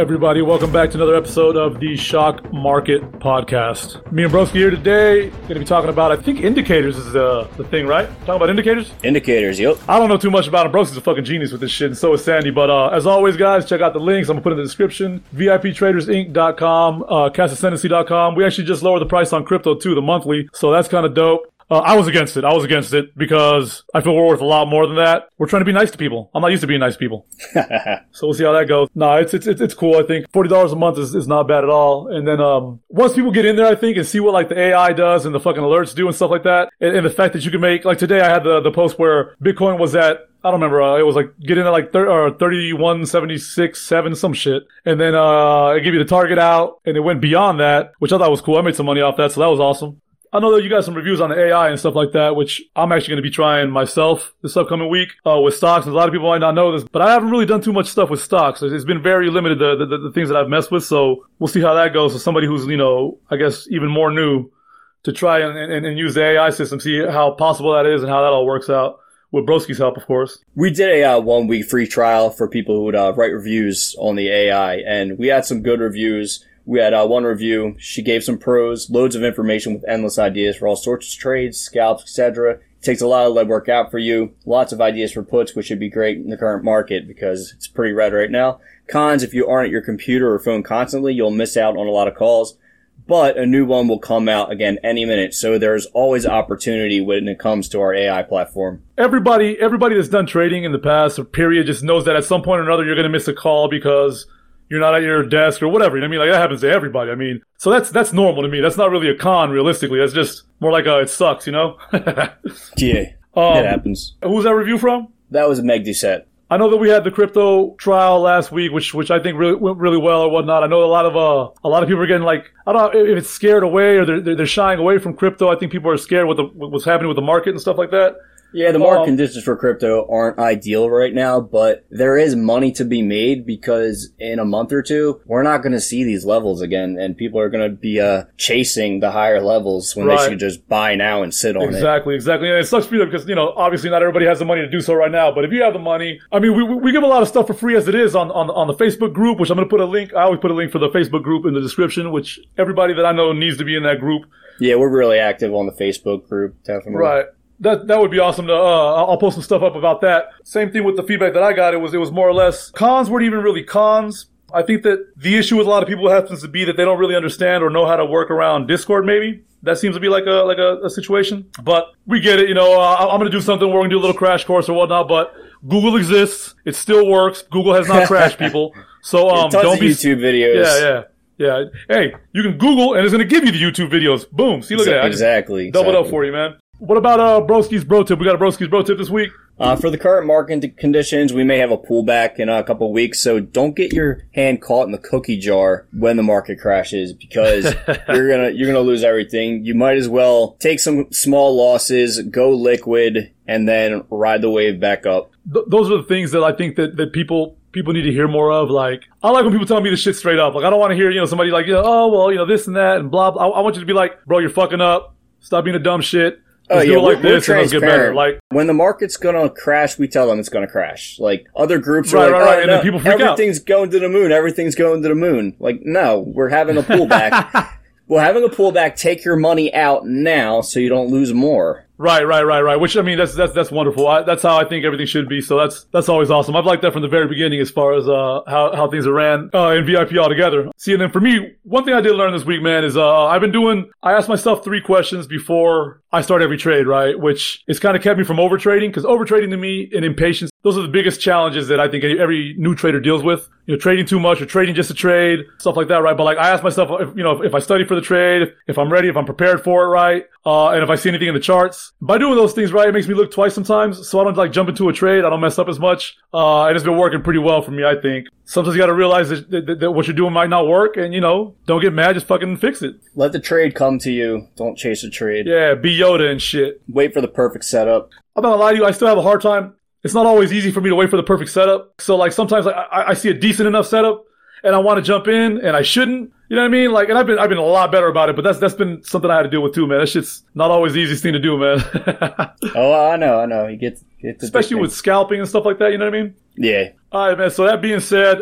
everybody? Welcome back to another episode of the Shock Market Podcast. Me and Broski here today. Going to be talking about, I think, indicators is the thing, right? Talking about indicators? Indicators, yep. I don't know too much about them. Broski's a fucking genius with this shit, and so is Sandy. But as always, guys, check out the links. I'm going to put in the description. viptradersinc.com, casascendancy.com. We actually just lowered the price on crypto, too, the monthly. So that's kind of dope. I was against it. Because I feel we're worth a lot more than that. We're trying to be nice to people. I'm not used to being nice to people. So we'll see how that goes. Nah, it's cool, I think. $40 a month is not bad at all. And then, once people get in there, I think, and see what, like, the AI does and the fucking alerts do and stuff like that, and the fact that you can make, like, today I had the post where Bitcoin was at, I don't remember. It was like get in at like 31.76.7, some shit. And then, it gave you the target out and it went beyond that, which I thought was cool. I made some money off that. So that was awesome. I know that you got some reviews on the AI and stuff like that, which I'm actually going to be trying myself this upcoming week with stocks. And a lot of people might not know this, but I haven't really done too much stuff with stocks. It's been very limited, the things that I've messed with. So we'll see how that goes. So somebody who's, you know, I guess even more new to try and use the AI system, see how possible that is and how that all works out. With Broski's help, of course. We did a 1 week free trial for people who would write reviews on the AI. And we had some good reviews. We had one review. She gave some pros, loads of information with endless ideas for all sorts of trades, scalps, etc. Takes a lot of legwork out for you. Lots of ideas for puts, which would be great in the current market because it's pretty red right now. Cons, if you aren't at your computer or phone constantly, you'll miss out on a lot of calls. But a new one will come out again any minute. So there's always opportunity when it comes to our AI platform. Everybody that's done trading in the past or period just knows that at some point or another you're going to miss a call because you're not at your desk or whatever. You know what I mean? Like, that happens to everybody. I mean, so that's normal to me. That's not really a con, realistically. That's just more like it sucks, you know? Yeah, that happens. Who's that review from? That was Meg Deset. I know that we had the crypto trial last week, which I think really went really well or whatnot. I know a lot of people are getting, like, I don't know if it's scared away or they're shying away from crypto. I think people are scared what's happening with the market and stuff like that. Yeah, the market conditions for crypto aren't ideal right now, but there is money to be made because in a month or two, we're not going to see these levels again, and people are going to be chasing the higher levels when They should just buy now and sit on it. Exactly. And it sucks for you because, you know, obviously not everybody has the money to do so right now, but if you have the money, I mean, we give a lot of stuff for free as it is on the Facebook group, which I'm going to put a link. I always put a link for the Facebook group in the description, which everybody that I know needs to be in that group. Yeah, we're really active on the Facebook group, definitely. Right. That would be awesome to, I'll post some stuff up about that. Same thing with the feedback that I got. It was more or less cons weren't even really cons. I think that the issue with a lot of people happens to be that they don't really understand or know how to work around Discord, maybe. That seems to be like a situation, but we get it. You know, I'm going to do something. We're going to do a little crash course or whatnot, but Google exists. It still works. Google has not crashed, people. So, don't be YouTube videos. Yeah. Hey, you can Google and it's going to give you the YouTube videos. Boom. See, look at that. Exactly. Doubled up for you, man. What about Broski's Bro Tip? We got a Broski's Bro Tip this week. For the current market conditions, we may have a pullback in a couple of weeks, so don't get your hand caught in the cookie jar when the market crashes because you're gonna lose everything. You might as well take some small losses, go liquid, and then ride the wave back up. Those are the things that I think that people need to hear more of. Like, I like when people tell me this shit straight up. Like, I don't want to hear, you know, somebody like, oh, well, you know, this and that and blah, blah. I want you to be like, bro, you're fucking up. Stop being a dumb shit. Oh, yeah, we're transparent. Like, when the market's going to crash, we tell them it's going to crash. Like, other groups are like, oh, and then people freak out. Everything's going to the moon. Like, no, we're having a pullback. Take your money out now so you don't lose more. Right. Which, I mean, that's wonderful. That's how I think everything should be. So that's always awesome. I've liked that from the very beginning as far as how things are ran in VIP altogether. See, and then for me, one thing I did learn this week, man, is I asked myself three questions before I start every trade, right? Which it's kind of kept me from overtrading because overtrading to me and impatience, those are the biggest challenges that I think every new trader deals with. You know, trading too much or trading just to trade, stuff like that, right? But like I asked myself, if I study for the trade, if I'm ready, if I'm prepared for it, right? And if I see anything in the charts. By doing those things right, it makes me look twice sometimes, so I don't like jump into a trade. I don't mess up as much, and it's been working pretty well for me, I think. Sometimes you got to realize that what you're doing might not work, and, you know, don't get mad, just fucking fix it. Let the trade come to you. Don't chase the trade. Yeah, be Yoda and shit. Wait for the perfect setup. I'm not gonna lie to you, I still have a hard time. It's not always easy for me to wait for the perfect setup. So, like, sometimes I see a decent enough setup, and I want to jump in, and I shouldn't. You know what I mean? Like, and I've been a lot better about it, but that's been something I had to deal with too, man. That shit's not always the easiest thing to do, man. I know. You get especially with scalping and stuff like that. You know what I mean? Yeah. All right, man. So that being said,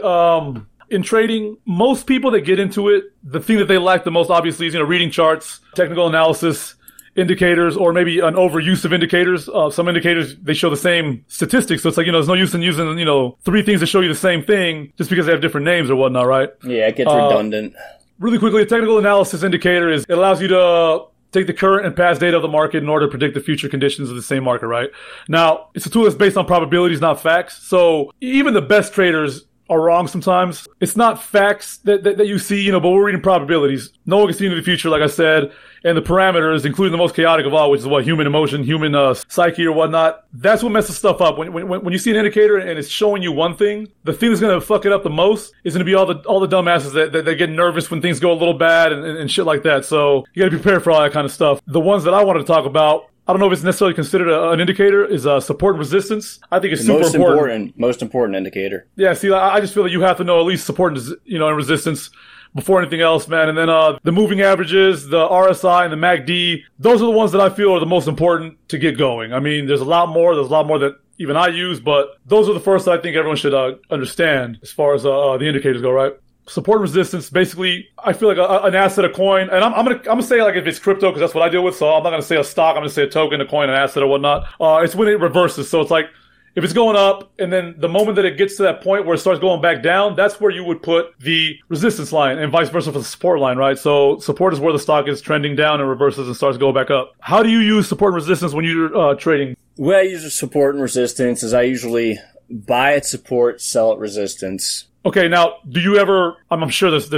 in trading, most people that get into it, the thing that they lack the most, obviously, is reading charts, technical analysis, indicators, or maybe an overuse of indicators. Some indicators, they show the same statistics. So it's like, there's no use in using, three things that show you the same thing just because they have different names or whatnot, right? Yeah, it gets redundant. Really quickly, a technical analysis indicator it allows you to take the current and past data of the market in order to predict the future conditions of the same market, right? Now, it's a tool that's based on probabilities, not facts. So even the best traders are wrong sometimes. It's not facts that you see, but we're reading probabilities. No one can see into the future, like I said, and the parameters, including the most chaotic of all, which is human emotion, human psyche or whatnot. That's what messes stuff up. When you see an indicator and it's showing you one thing, the thing that's going to fuck it up the most is going to be all the dumbasses that get nervous when things go a little bad and shit like that. So you got to be prepared for all that kind of stuff. The ones that I wanted to talk about, I don't know if it's necessarily considered an indicator, is support and resistance. I think it's super important. Most important indicator. Yeah, see, I just feel that you have to know at least support and, and resistance before anything else, man. And then the moving averages, the RSI and the MACD, those are the ones that I feel are the most important to get going. I mean, there's a lot more. There's a lot more that even I use, but those are the first that I think everyone should understand as far as the indicators go, right? Support and resistance, basically, I feel like an asset, a coin, and I'm gonna say like if it's crypto because that's what I deal with. So I'm not gonna say a stock. I'm gonna say a token, a coin, an asset, or whatnot. It's when it reverses. So it's like if it's going up, and then the moment that it gets to that point where it starts going back down, that's where you would put the resistance line, and vice versa for the support line, right? So support is where the stock is trending down and reverses and starts going back up. How do you use support and resistance when you're trading? The way I use support and resistance is I usually buy at support, sell at resistance. Okay, now, do you ever? I'm sure there's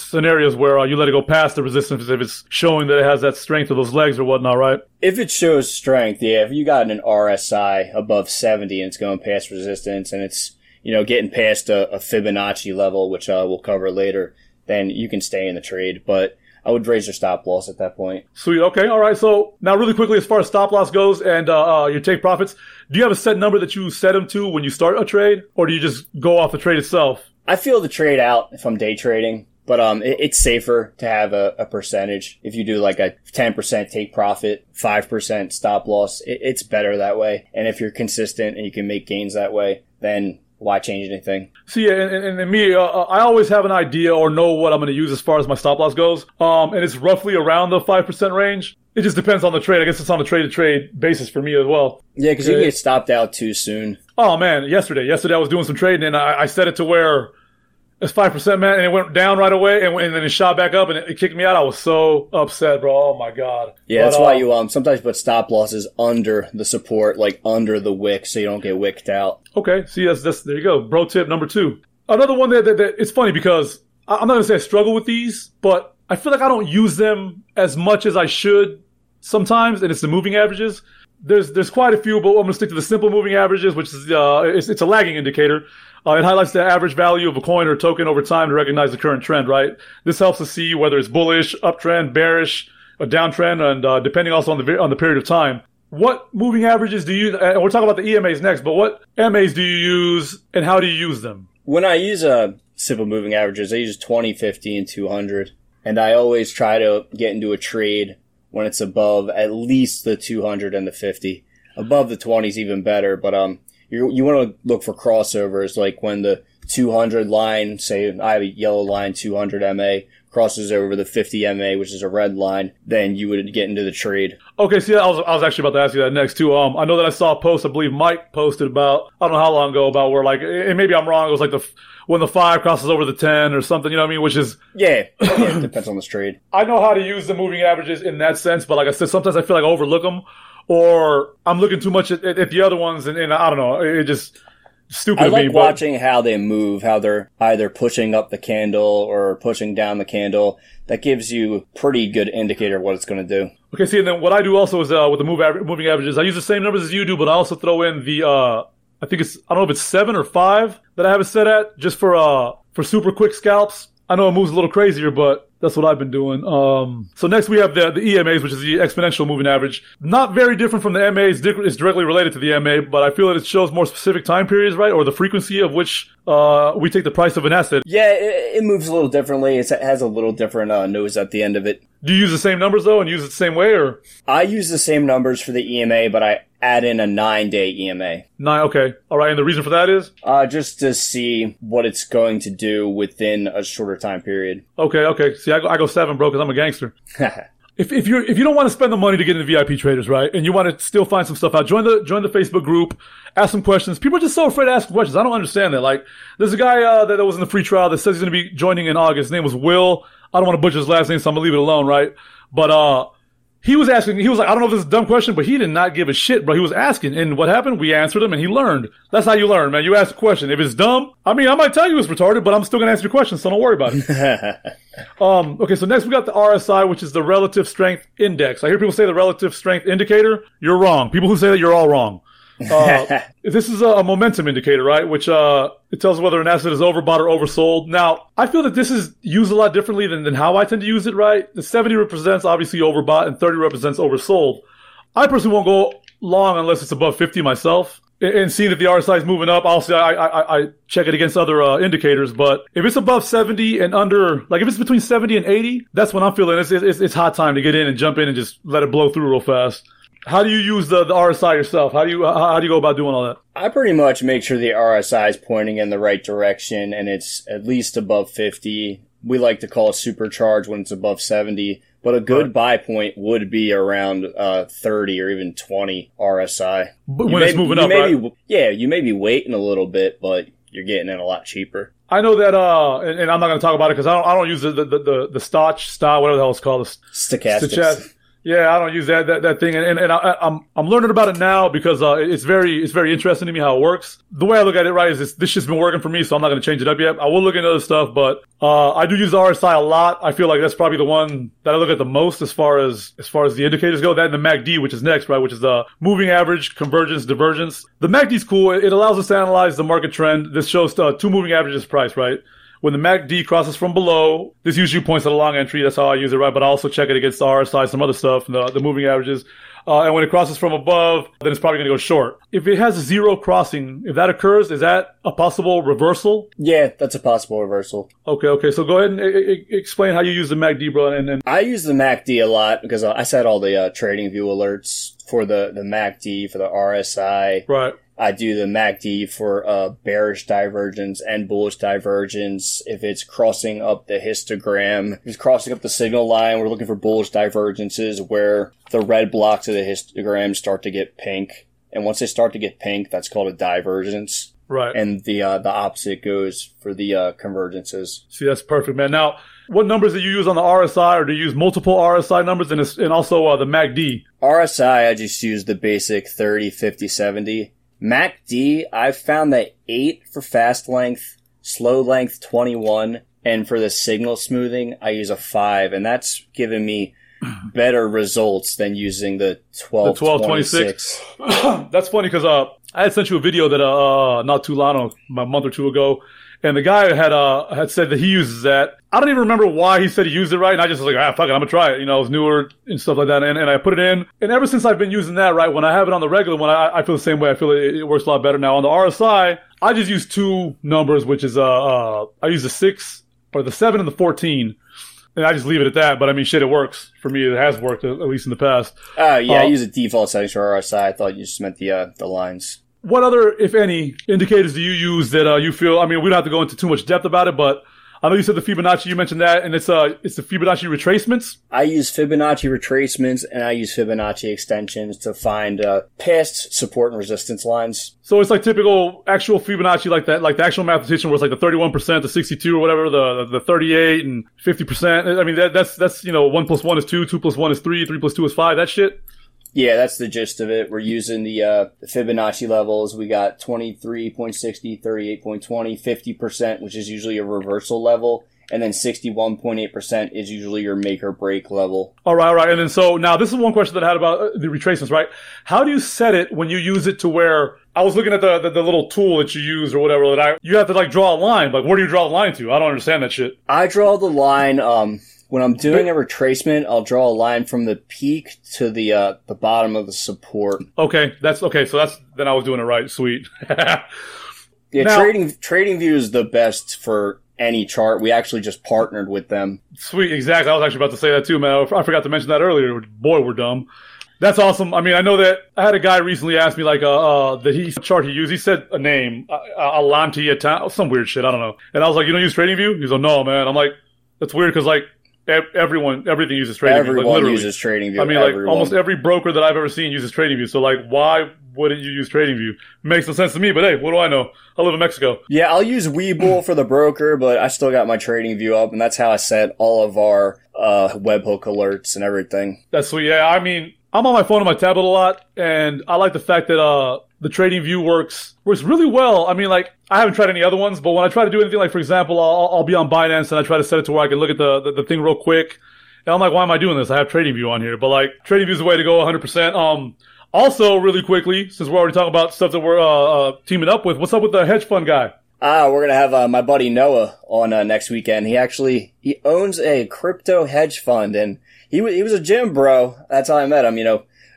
scenarios where you let it go past the resistance if it's showing that it has that strength of those legs or whatnot, right? If it shows strength, yeah. If you got an RSI above 70 and it's going past resistance and it's getting past a Fibonacci level, which we'll cover later, then you can stay in the trade. But I would raise your stop loss at that point. Sweet. Okay. All right. So now really quickly, as far as stop loss goes and your take profits, do you have a set number that you set them to when you start a trade, or do you just go off the trade itself? I feel the trade out if I'm day trading, but it's safer to have a percentage. If you do like a 10% take profit, 5% stop loss, it's better that way. And if you're consistent and you can make gains that way, then why change anything? See, and me, I always have an idea or know what I'm going to use as far as my stop loss goes. And it's roughly around the 5% range. It just depends on the trade. I guess it's on a trade-to-trade basis for me as well. Yeah, because you can get stopped out too soon. Oh, man. Yesterday I was doing some trading, and I set it to where it's 5%, man, and it went down right away, and then it shot back up, and it kicked me out. I was so upset, bro. Oh, my God. Yeah, but that's why you sometimes put stop losses under the support, like under the wick, so you don't get wicked out. Okay. See, that's there you go. Bro tip number 2. Another one that it's funny because I'm not going to say I struggle with these, but I feel like I don't use them as much as I should sometimes, and it's the moving averages. There's quite a few, but I'm going to stick to the simple moving averages, which is it's a lagging indicator. It highlights the average value of a coin or token over time to recognize the current trend, right? This helps us see whether it's bullish, uptrend, bearish, a downtrend, and depending also on the period of time. What moving averages do you and we'll talk about the EMAs next, but what MAs do you use and how do you use them? When I use simple moving averages, I use 20, 50, and 200, and I always try to get into a trade when it's above at least the 200 and the 50. Above the 20 is even better, but you want to look for crossovers, like when the 200 line, say I have a yellow line, 200 MA, crosses over the 50 MA, which is a red line, then you would get into the trade. Okay, see, I was actually about to ask you that next, too. I know that I saw a post, I believe Mike posted about, I don't know how long ago, about where, like, and maybe I'm wrong, it was like when the 5 crosses over the 10 or something, you know what I mean, which is... Yeah, it depends on this trade. I know how to use the moving averages in that sense, but like I said, sometimes I feel like I overlook them. Or I'm looking too much at the other ones, and I don't know. It just stupid. I like watching how they move, how they're either pushing up the candle or pushing down the candle. That gives you a pretty good indicator of what it's going to do. Okay, see, and then what I do also is with the moving averages, I use the same numbers as you do, but I also throw in the I think it's, I don't know if it's 7 or 5 that I have it set at, just for super quick scalps. I know it moves a little crazier, but that's what I've been doing. So next we have the EMAs, which is the exponential moving average. Not very different from the MAs. It's directly related to the MA, but I feel that it shows more specific time periods, right? Or the frequency of which we take the price of an asset. Yeah, it moves a little differently. It has a little different nose at the end of it. Do you use the same numbers, though, and use it the same way? Or I use the same numbers for the EMA, but I add in a 9-day EMA. 9, okay. All right, and the reason for that is? Just to see what it's going to do within a shorter time period. Okay. See, I go 7, bro, because I'm a gangster. If you don't want to spend the money to get into VIP traders, right, and you want to still find some stuff out, join the Facebook group, ask some questions. People are just so afraid to ask questions. I don't understand that. Like, there's a guy that was in the free trial that says he's going to be joining in August. His name was Will. I don't want to butcher his last name, so I'm going to leave it alone, right? But he was asking. He was like, I don't know if this is a dumb question, but he did not give a shit, bro. He was asking, and what happened? We answered him, and he learned. That's how you learn, man. You ask a question. If it's dumb, I mean, I might tell you it's retarded, but I'm still going to answer your question, so don't worry about it. Okay, so next we got the RSI, which is the Relative Strength Index. I hear people say the Relative Strength Indicator. You're wrong. People who say that, you're all wrong. This is a momentum indicator, right? Which it tells whether an asset is overbought or oversold. Now, I feel that this is used a lot differently than how I tend to use it, right? The 70 represents obviously overbought and 30 represents oversold. I personally won't go long unless it's above 50 myself. And seeing that the RSI is moving up, obviously I check it against other indicators. But if it's above 70 and under, like if it's between 70 and 80, that's when I'm feeling it's hot time to get in and jump in and just let it blow through real fast. How do you use the RSI yourself? How do you go about doing all that? I pretty much make sure the RSI is pointing in the right direction and it's at least above 50. We like to call it supercharge when it's above 70, but a good buy point would be around 30 or even 20 RSI. But when it's moving up, right? Yeah, you may be waiting a little bit, but you're getting in a lot cheaper. I know that, and I'm not going to talk about it because I don't use the style, whatever the hell it's called. Stochastics. Yeah, I don't use that thing, and I'm learning about it now because it's very interesting to me how it works. The way I look at it, right, is this shit's been working for me, so I'm not going to change it up yet. I will look into other stuff, but I do use the RSI a lot. I feel like that's probably the one that I look at the most as far as the indicators go. That and the MACD, which is next, right, which is the moving average, convergence, divergence. The MACD's cool. It allows us to analyze the market trend. This shows two moving averages price, right? When the MACD crosses from below, this usually points to the long entry. That's how I use it, right? But I also check it against the RSI, some other stuff, the moving averages. And when it crosses from above, then it's probably going to go short. If it has a zero crossing, if that occurs, is that a possible reversal? Yeah, that's a possible reversal. Okay. So go ahead and explain how you use the MACD, bro. And I use the MACD a lot because I set all the TradingView alerts for the MACD, for the RSI. Right. I do the MACD for bearish divergence and bullish divergence. If it's crossing up the histogram, if it's crossing up the signal line, we're looking for bullish divergences where the red blocks of the histogram start to get pink. And once they start to get pink, that's called a divergence. Right. And the opposite goes for the convergences. See, that's perfect, man. Now, what numbers do you use on the RSI, or do you use multiple RSI numbers and also the MACD? RSI, I just use the basic 30, 50, 70. MACD, I've found that 8 for fast length, slow length 21, and for the signal smoothing, I use a 5, and that's given me better results than using the 1226. That's funny because I had sent you a video that not too long ago, a month or two ago, and the guy had said that he uses that. I don't even remember why he said he used it, right? And I just was like, fuck it, I'm gonna try it. You know, it was newer and stuff like that. And I put it in. And ever since I've been using that, right, when I have it on the regular one, I feel the same way. I feel it works a lot better now. On the RSI, I just use two numbers, which is I use the 6 or the 7 and the 14. And I just leave it at that. But, I mean, shit, it works. For me, it has worked, at least in the past. I use a default setting for RSI. I thought you just meant the lines. What other, if any, indicators do you use that you feel? I mean, we don't have to go into too much depth about it, but I know you said the Fibonacci. You mentioned that, and it's the Fibonacci retracements. I use Fibonacci retracements, and I use Fibonacci extensions to find past support and resistance lines. So it's like typical actual Fibonacci, like that, like the actual mathematician, where it's like the 31%, the 62, or whatever, the 38 and 50%. I mean, that's 1 + 1 is 2, 2 + 1 is 3, 3 + 2 is 5. That shit. Yeah, that's the gist of it. We're using the Fibonacci levels. We got 23.60, 38.20, 50%, which is usually a reversal level, and then 61.8% is usually your make or break level. All right. And then so now this is one question that I had about the retracements, right? How do you set it when you use it to where I was looking at the little tool that you use or whatever you have to like draw a line. Like, where do you draw the line to? I don't understand that shit. I draw the line, when I'm doing a retracement, I'll draw a line from the peak to the bottom of the support. Okay, that's okay. So that's then I was doing it right. Sweet. Yeah, now, TradingView is the best for any chart. We actually just partnered with them. Sweet, exactly. I was actually about to say that too, man. I forgot to mention that earlier. Boy, we're dumb. That's awesome. I mean, I know that I had a guy recently ask me like the chart he used. He said a name, Alanti, some weird shit. I don't know. And I was like, you don't use TradingView? He's like, no, man. I'm like, that's weird because like everything uses TradingView. Everyone uses TradingView. I mean, like almost every broker that I've ever seen uses TradingView. So like, why wouldn't you use TradingView? Makes no sense to me. But hey, what do I know? I live in Mexico. Yeah, I'll use Webull for the broker, but I still got my TradingView up, and that's how I set all of our webhook alerts and everything. That's sweet. Yeah, I mean, I'm on my phone and my tablet a lot, and I like the fact that the TradingView works really well. I mean, like, I haven't tried any other ones, but when I try to do anything, like, for example, I'll be on Binance, and I try to set it to where I can look at the thing real quick. And I'm like, why am I doing this? I have TradingView on here. But, like, TradingView is the way to go 100%. Also, really quickly, since we're already talking about stuff that we're teaming up with, what's up with the hedge fund guy? We're going to have my buddy Noah on next weekend. He owns a crypto hedge fund, and he was a gym bro. That's how I met him,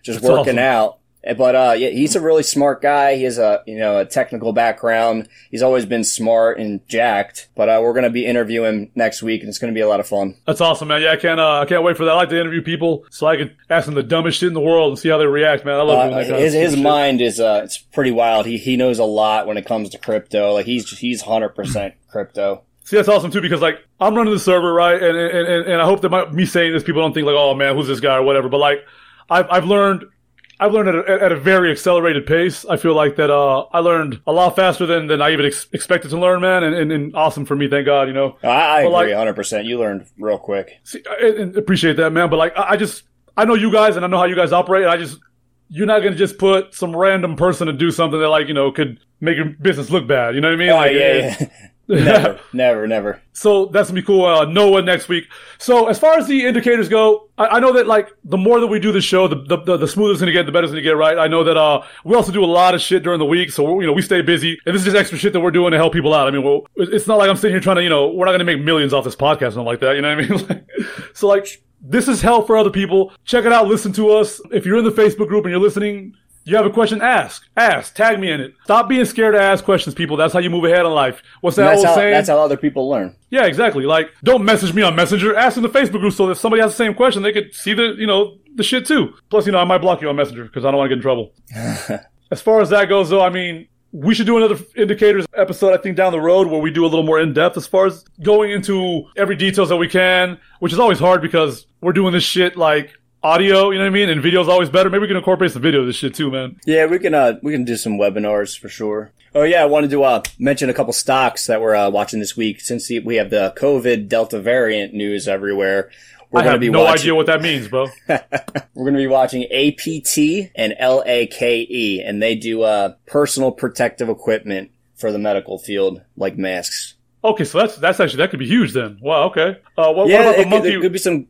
just That's working awesome. Out. But yeah, he's a really smart guy. He has a technical background. He's always been smart and jacked. But we're going to be interviewing next week, and it's going to be a lot of fun. That's awesome, man. Yeah, I can't wait for that. I like to interview people so I can ask them the dumbest shit in the world and see how they react, man. I love doing that kind His mind is it's pretty wild. He knows a lot when it comes to crypto. Like he's 100% crypto. See, that's awesome too, because like I'm running the server, right? And I hope that me saying this, people don't think like, oh man, who's this guy or whatever. But like I've learned at a very accelerated pace. I feel like that I learned a lot faster than I even expected to learn, man, and awesome for me, thank God, I agree, like, 100%. You learned real quick. See, I appreciate that, man, but like I know you guys and I know how you guys operate, and you're not going to just put some random person to do something that like, could make your business look bad, you know what I mean? Never. So that's going to be cool. Noah next week. So as far as the indicators go, I know that like the more that we do the show, the smoother it's going to get, the better it's going to get, right? I know that we also do a lot of shit during the week. So, we stay busy. And this is just extra shit that we're doing to help people out. I mean, well, it's not like I'm sitting here trying to, we're not going to make millions off this podcast and all like that. You know what I mean? So like this is help for other people. Check it out. Listen to us. If you're in the Facebook group and you're listening, you have a question, ask, tag me in it. Stop being scared to ask questions, people. That's how you move ahead in life. What's that old saying? That's how other people learn. Yeah, exactly. Like, don't message me on Messenger. Ask in the Facebook group so if somebody has the same question, they could see the, the shit too. Plus, I might block you on Messenger because I don't want to get in trouble. As far as that goes, though, I mean, we should do another indicators episode, I think, down the road where we do a little more in-depth as far as going into every details that we can, which is always hard because we're doing this shit like audio, you know what I mean? And video's always better. Maybe we can incorporate some video of this shit too, man. Yeah, we can do some webinars for sure. Oh yeah, I wanted to mention a couple stocks that we're watching this week. Since we have the COVID Delta variant news everywhere, I have no idea what that means, bro. We're going to be watching APT and LAKE, and they do personal protective equipment for the medical field, like masks. Okay, so that's actually, that could be huge then. Wow, okay. What about the monkey? There could be some...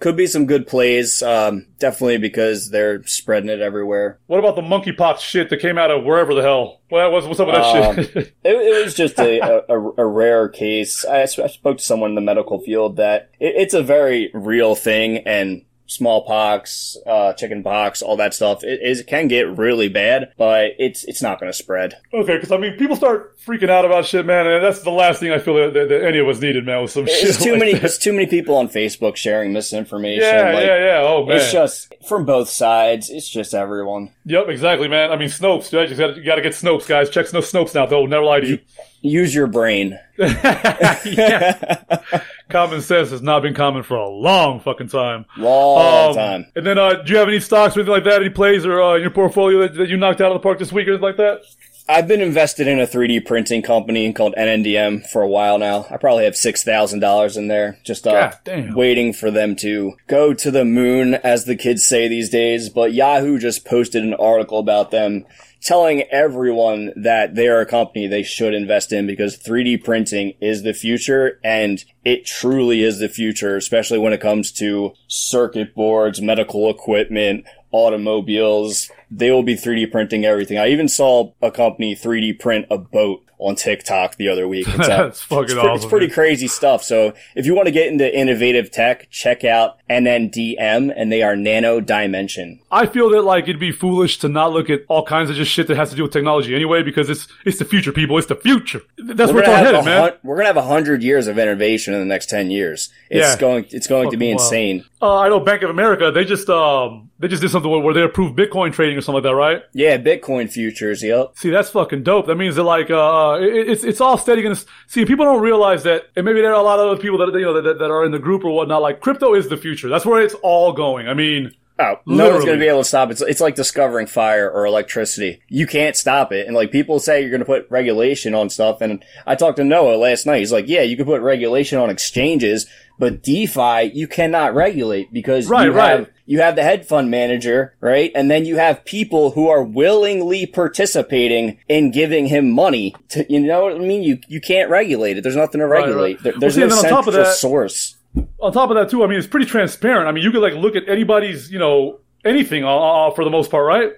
Could be some good plays, definitely, because they're spreading it everywhere. What about the monkeypox shit that came out of wherever the hell? What's up with that shit? It was just a rare case. I spoke to someone in the medical field that it's a very real thing, and smallpox, chickenpox, all that stuff. It can get really bad, but it's not going to spread. Okay, because I mean, people start freaking out about shit, man, and that's the last thing I feel that any of us needed, man. Was some it's shit. It's too many people on Facebook sharing misinformation. Yeah. Oh man, it's just from both sides. It's just everyone. Yep, exactly, man. I mean, Snopes. You got to get Snopes, guys. Check Snopes now. They'll never lie to you. Use your brain. Common sense has not been common for a long fucking time. Long time. And then, do you have any stocks or anything like that? Any plays or in your portfolio that you knocked out of the park this week or anything like that? I've been invested in a 3D printing company called NNDM for a while now. I probably have $6,000 in there, just waiting for them to go to the moon, as the kids say these days. But Yahoo just posted an article about them telling everyone that they are a company they should invest in because 3D printing is the future, and it truly is the future, especially when it comes to circuit boards, medical equipment, automobiles. They will be 3D printing everything. I even saw a company 3D print a boat on TikTok the other week. That's fucking awesome. It's pretty crazy stuff. So if you want to get into innovative tech, check out NNDM, and they are Nano Dimension. I feel that like it'd be foolish to not look at all kinds of just shit that has to do with technology anyway, because it's the future, people. It's the future. That's where it's all headed, man. We're going to have 100 years of innovation distribution in the next 10 years. It's going to be insane. I know Bank of America, they just did something where they approved Bitcoin trading or something like that, right? Yeah, Bitcoin futures, yep. See, that's fucking dope. That means that it's all steady. See, people don't realize that, and maybe there are a lot of other people that are in the group or whatnot, like crypto is the future. That's where it's all going. I mean... Oh, no one's going to be able to stop it. It's like discovering fire or electricity. You can't stop it. And like people say you're going to put regulation on stuff. And I talked to Noah last night. He's like, yeah, you can put regulation on exchanges, but DeFi, you cannot regulate because you have the hedge fund manager, right? And then you have people who are willingly participating in giving him money. You know what I mean? You can't regulate it. There's nothing to regulate. Right. There's no central source. On top of that, too, I mean, it's pretty transparent. I mean, you could, look at anybody's, anything for the most part, right?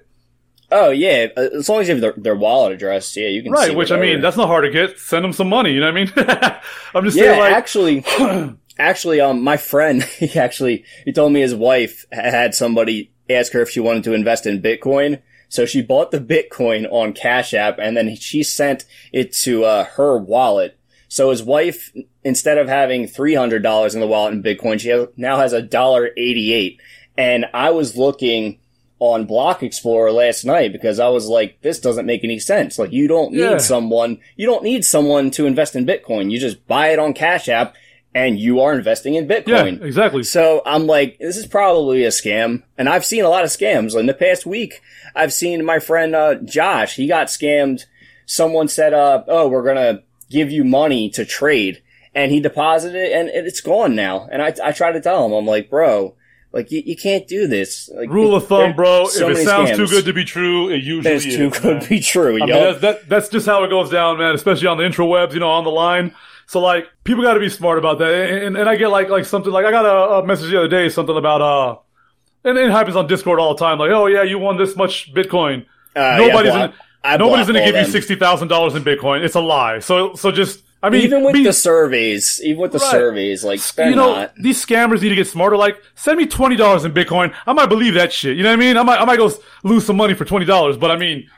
Oh, yeah. As long as you have their wallet address, yeah, you can see. Right, which, I mean, that's not hard to get. Send them some money, you know what I mean? I'm just saying, Actually, my friend, he told me his wife had somebody ask her if she wanted to invest in Bitcoin. So she bought the Bitcoin on Cash App, and then she sent it to her wallet. So his wife, instead of having $300 in the wallet in Bitcoin, she now has $1.88. And I was looking on Block Explorer last night because I was like, this doesn't make any sense. Like, you don't need someone to invest in Bitcoin. You just buy it on Cash App and you are investing in Bitcoin. Yeah, exactly. So I'm like, this is probably a scam. And I've seen a lot of scams. In the past week, I've seen my friend Josh. He got scammed. Someone said, we're going to give you money to trade, and he deposited it and it's gone now. And I try to tell him, I'm like, bro, you can't do this. Rule of thumb, bro. If it sounds too good to be true, it usually is. I mean, that's just how it goes down, man, especially on the intrawebs, on the line. So people got to be smart about that. And I get something I got a message the other day, something about, and it happens on Discord all the time. Like, oh yeah, you won this much Bitcoin. Nobody's going to give you $60,000 in Bitcoin. It's a lie. So just, I mean, even with the surveys, they're not. These scammers need to get smarter. Send me $20 in Bitcoin. I might believe that shit. You know what I mean? I might go lose some money for $20, but I mean,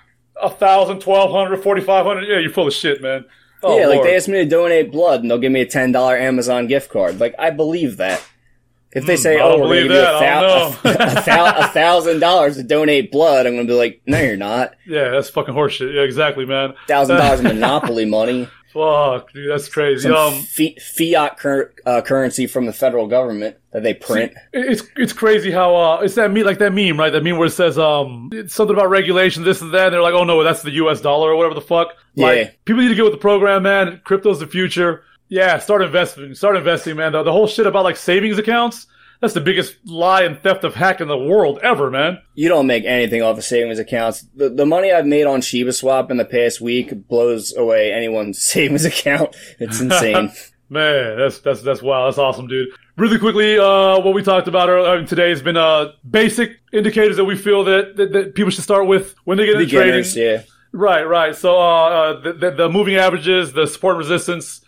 $1,000, $1,200, $4,500. Yeah, you're full of shit, man. Oh, yeah, Lord. They asked me to donate blood, and they'll give me a $10 Amazon gift card. I believe that. If they say, we're going to give you $1,000 to donate blood, I'm going to be like, no, you're not. Yeah, that's fucking horseshit. Yeah, exactly, man. $1,000 Monopoly money. Fuck, dude, that's crazy. Fiat currency from the federal government that they print. See, it's crazy how it's that meme, right? That meme where it says it's something about regulation, this and that. And they're like, oh no, that's the U.S. dollar or whatever the fuck. Yeah. People need to get with the program, man. Crypto's the future. Yeah, start investing, man. The whole shit about savings accounts, that's the biggest lie and theft of hack in the world ever, man. You don't make anything off of savings accounts. The money I've made on ShibaSwap in the past week blows away anyone's savings account. It's insane. Man, that's wow, that's awesome, dude. Really quickly, what we talked about earlier today has been basic indicators that we feel that people should start with when they get into trading. Yeah. Right. So the moving averages, the support and resistance,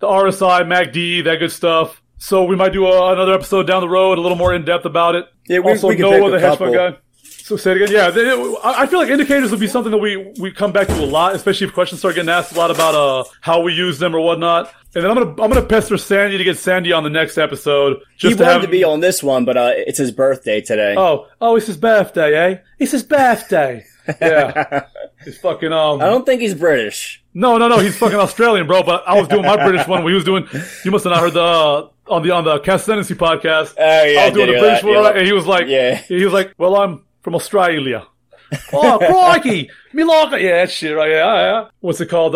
the RSI, MACD, that good stuff. So we might do another episode down the road, a little more in-depth about it. Yeah, we can pick a couple. Guy. So say it again. Yeah, I feel like indicators would be something that we come back to a lot, especially if questions start getting asked a lot about how we use them or whatnot. And then I'm gonna pester Sandy to get Sandy on the next episode. He wanted to be on this one, but it's his birthday today. Oh, it's his birthday, eh? It's his birthday. Yeah. He's fucking I don't think he's British. No, he's fucking Australian, bro. But I was doing my British one. You must have not heard the on the Casascendancy podcast. Oh yeah, I was doing the British one, and he was like, "Well, I'm from Australia." Oh, crikey, me like it. Yeah, that shit right. Yeah. What's it called?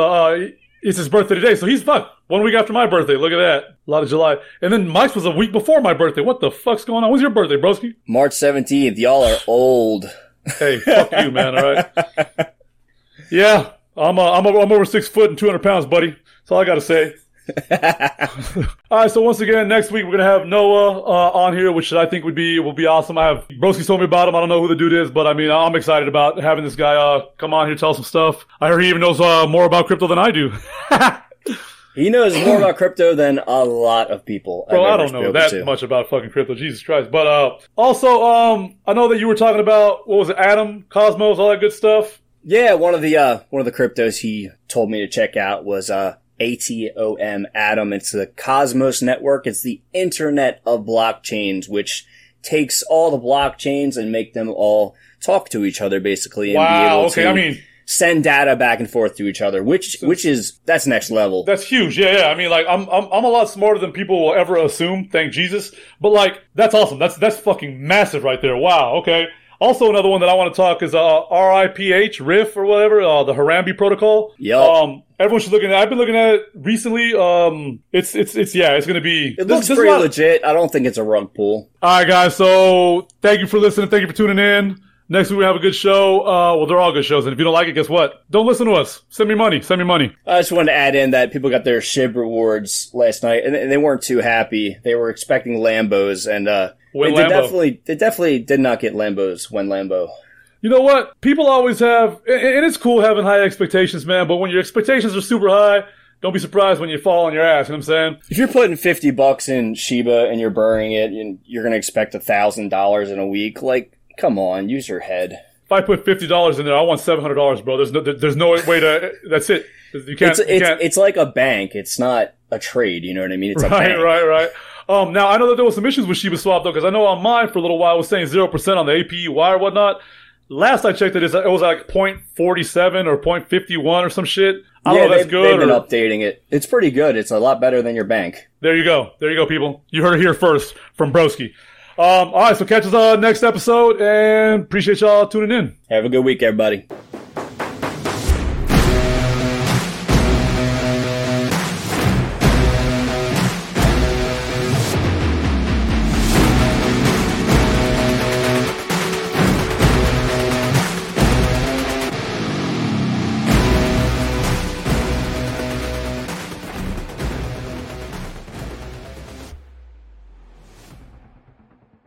It's his birthday today, so he's fucked. 1 week after my birthday. Look at that. A lot of July. And then Mike's was a week before my birthday. What the fuck's going on? When's your birthday, broski? March 17th. Y'all are old. Hey, fuck you, man. All right. Yeah, I'm over 6 foot and 200 pounds, buddy. That's all I gotta say. All right, so once again, next week we're gonna have Noah on here, which I think will be awesome. I have broski told me about him. I don't know who the dude is, but I mean, I'm excited about having this guy come on here, tell some stuff. I heard he even knows more about crypto than I do. He knows more about crypto than a lot of people. Bro, I don't know that much about fucking crypto. Jesus Christ. But also, I know that you were talking about, what was it, Adam, Cosmos, all that good stuff? Yeah, one of the cryptos he told me to check out was ATOM Atom. It's the Cosmos network. It's the internet of blockchains, which takes all the blockchains and make them all talk to each other, basically, and be able to send data back and forth to each other, which is next level. That's huge. Yeah. I mean, like, I'm a lot smarter than people will ever assume. Thank Jesus. But like, that's awesome. That's fucking massive right there. Wow. Okay. Also, another one that I want to talk is RIPHRF or whatever, the Harambe protocol. Yep. Everyone should look at it. I've been looking at it recently. It's going to be... It looks pretty legit. I don't think it's a rug pull. All right, guys. So thank you for listening. Thank you for tuning in. Next week we have a good show. They're all good shows. And if you don't like it, guess what? Don't listen to us. Send me money. I just wanted to add in that people got their SHIB rewards last night, and they weren't too happy. They were expecting Lambos, and they definitely did not get Lambos when Lambo. You know what? People always have, and it's cool having high expectations, man. But when your expectations are super high, don't be surprised when you fall on your ass, you know what I'm saying? If you're putting $50 in Shiba and you're burning it, and you're going to expect $1,000 in a week, like, come on, use your head. If I put $50 in there, I want $700, bro. There's no way to. That's it. You can't. It's like a bank. It's not a trade. You know what I mean? It's a bank. Right. Now I know that there was some issues with ShibaSwap though, because I know on mine for a little while I was saying 0% on the APY or whatnot. Last I checked, it was like 0.47 or 0.51 or some shit. I don't know if that's good. They've been updating it. It's pretty good. It's a lot better than your bank. There you go, people. You heard it here first from Broski. All right, so catch us on next episode, and appreciate y'all tuning in. Have a good week, everybody.